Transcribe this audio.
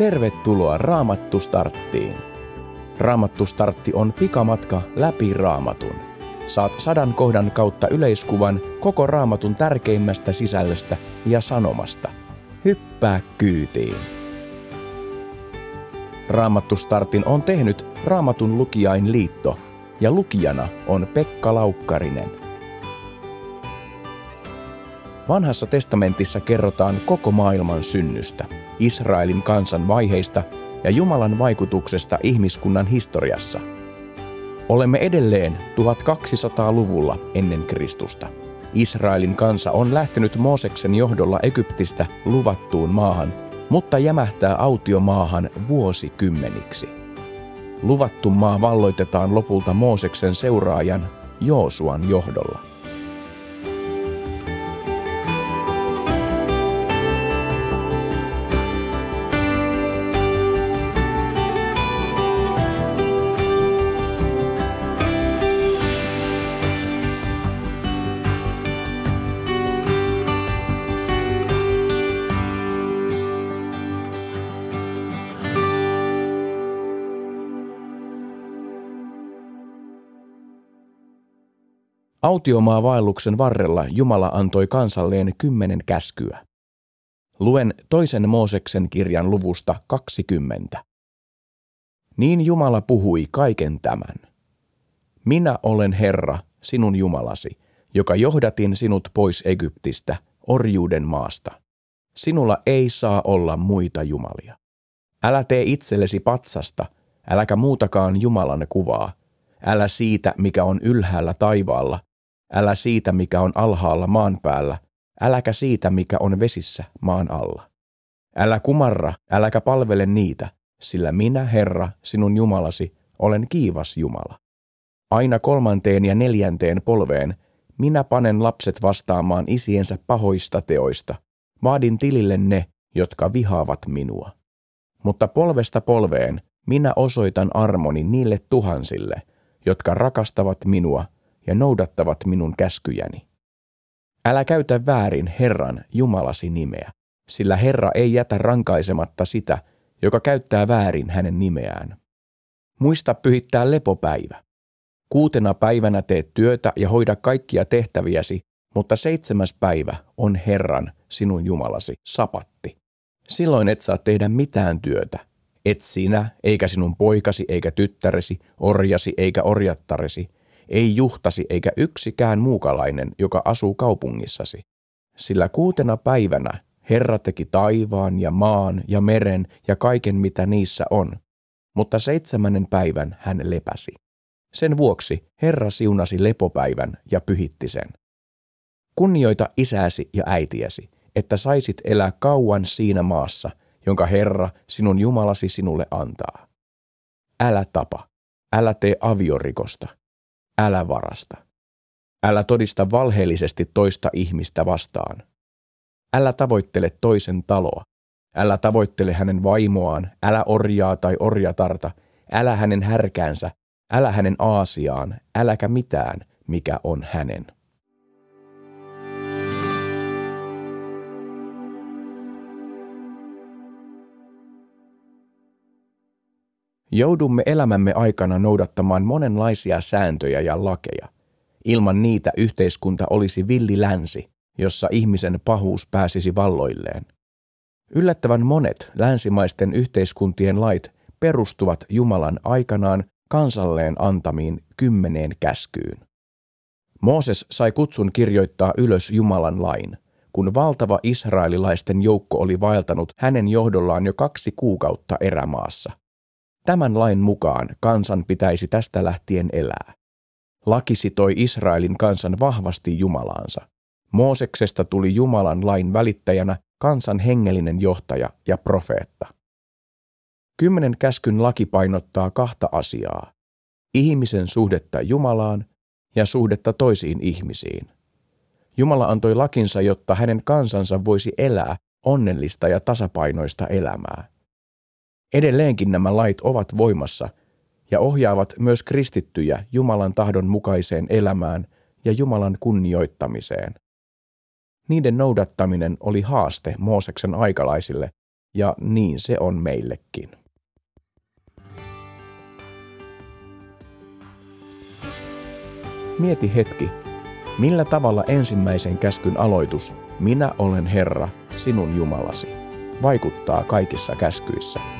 Tervetuloa Raamattustarttiin! Raamattustartti on pikamatka läpi Raamatun. Saat 100 kohdan kautta yleiskuvan koko Raamatun tärkeimmästä sisällöstä ja sanomasta. Hyppää kyytiin! Raamattustartin on tehnyt Raamatun lukijain liitto ja lukijana on Pekka Laukkarinen. Vanhassa testamentissa kerrotaan koko maailman synnystä, Israelin kansan vaiheista ja Jumalan vaikutuksesta ihmiskunnan historiassa. Olemme edelleen 1200-luvulla ennen Kristusta. Israelin kansa on lähtenyt Mooseksen johdolla Egyptistä luvattuun maahan, mutta jämähtää autiomaahan vuosikymmeniksi. Luvattu maa valloitetaan lopulta Mooseksen seuraajan Joosuan johdolla. Autiomaavaelluksen varrella Jumala antoi kansalleen 10 käskyä. Luen toisen Mooseksen kirjan luvusta 20. Niin Jumala puhui kaiken tämän. Minä olen Herra, sinun Jumalasi, joka johdatin sinut pois Egyptistä, orjuuden maasta. Sinulla ei saa olla muita jumalia. Älä tee itsellesi patsasta, äläkä muutakaan Jumalan kuvaa. Älä siitä, mikä on ylhäällä taivaalla. Älä siitä, mikä on alhaalla maan päällä, äläkä siitä, mikä on vesissä maan alla. Älä kumarra, äläkä palvele niitä, sillä minä, Herra, sinun Jumalasi, olen kiivas Jumala. Aina 3. ja 4. polveen minä panen lapset vastaamaan isiensä pahoista teoista. Vaadin tilille ne, jotka vihaavat minua. Mutta polvesta polveen minä osoitan armoni niille tuhansille, jotka rakastavat minua ja noudattavat minun käskyjäni. Älä käytä väärin Herran Jumalasi nimeä, sillä Herra ei jätä rankaisematta sitä, joka käyttää väärin hänen nimeään. Muista pyhittää lepopäivä. 6. päivänä tee työtä ja hoida kaikkia tehtäviäsi, mutta 7. päivä on Herran, sinun Jumalasi, sapatti. Silloin et saa tehdä mitään työtä, et sinä, eikä sinun poikasi, eikä tyttäresi, orjasi, eikä orjattaresi, ei juhtasi eikä yksikään muukalainen, joka asuu kaupungissasi. Sillä 6. päivänä Herra teki taivaan ja maan ja meren ja kaiken, mitä niissä on, mutta 7. päivän hän lepäsi. Sen vuoksi Herra siunasi lepopäivän ja pyhitti sen. Kunnioita isäsi ja äitiäsi, että saisit elää kauan siinä maassa, jonka Herra, sinun Jumalasi, sinulle antaa. Älä tapa, älä tee aviorikosta. Älä varasta. Älä todista valheellisesti toista ihmistä vastaan. Älä tavoittele toisen taloa. Älä tavoittele hänen vaimoaan, älä orjaa tai orjatarta, älä hänen härkäänsä, älä hänen aasiaan, äläkä mitään, mikä on hänen. Joudumme elämämme aikana noudattamaan monenlaisia sääntöjä ja lakeja. Ilman niitä yhteiskunta olisi villi länsi, jossa ihmisen pahuus pääsisi valloilleen. Yllättävän monet länsimaisten yhteiskuntien lait perustuvat Jumalan aikanaan kansalleen antamiin 10 käskyyn. Mooses sai kutsun kirjoittaa ylös Jumalan lain, kun valtava israelilaisten joukko oli vaeltanut hänen johdollaan jo 2 kuukautta erämaassa. Tämän lain mukaan kansan pitäisi tästä lähtien elää. Laki sitoi Israelin kansan vahvasti Jumalaansa. Mooseksesta tuli Jumalan lain välittäjänä kansan hengellinen johtaja ja profeetta. 10 käskyn laki painottaa 2 asiaa. Ihmisen suhdetta Jumalaan ja suhdetta toisiin ihmisiin. Jumala antoi lakinsa, jotta hänen kansansa voisi elää onnellista ja tasapainoista elämää. Edelleenkin nämä lait ovat voimassa ja ohjaavat myös kristittyjä Jumalan tahdon mukaiseen elämään ja Jumalan kunnioittamiseen. Niiden noudattaminen oli haaste Mooseksen aikalaisille, ja niin se on meillekin. Mieti hetki, millä tavalla ensimmäisen käskyn aloitus, minä olen Herra, sinun Jumalasi, vaikuttaa kaikissa käskyissä.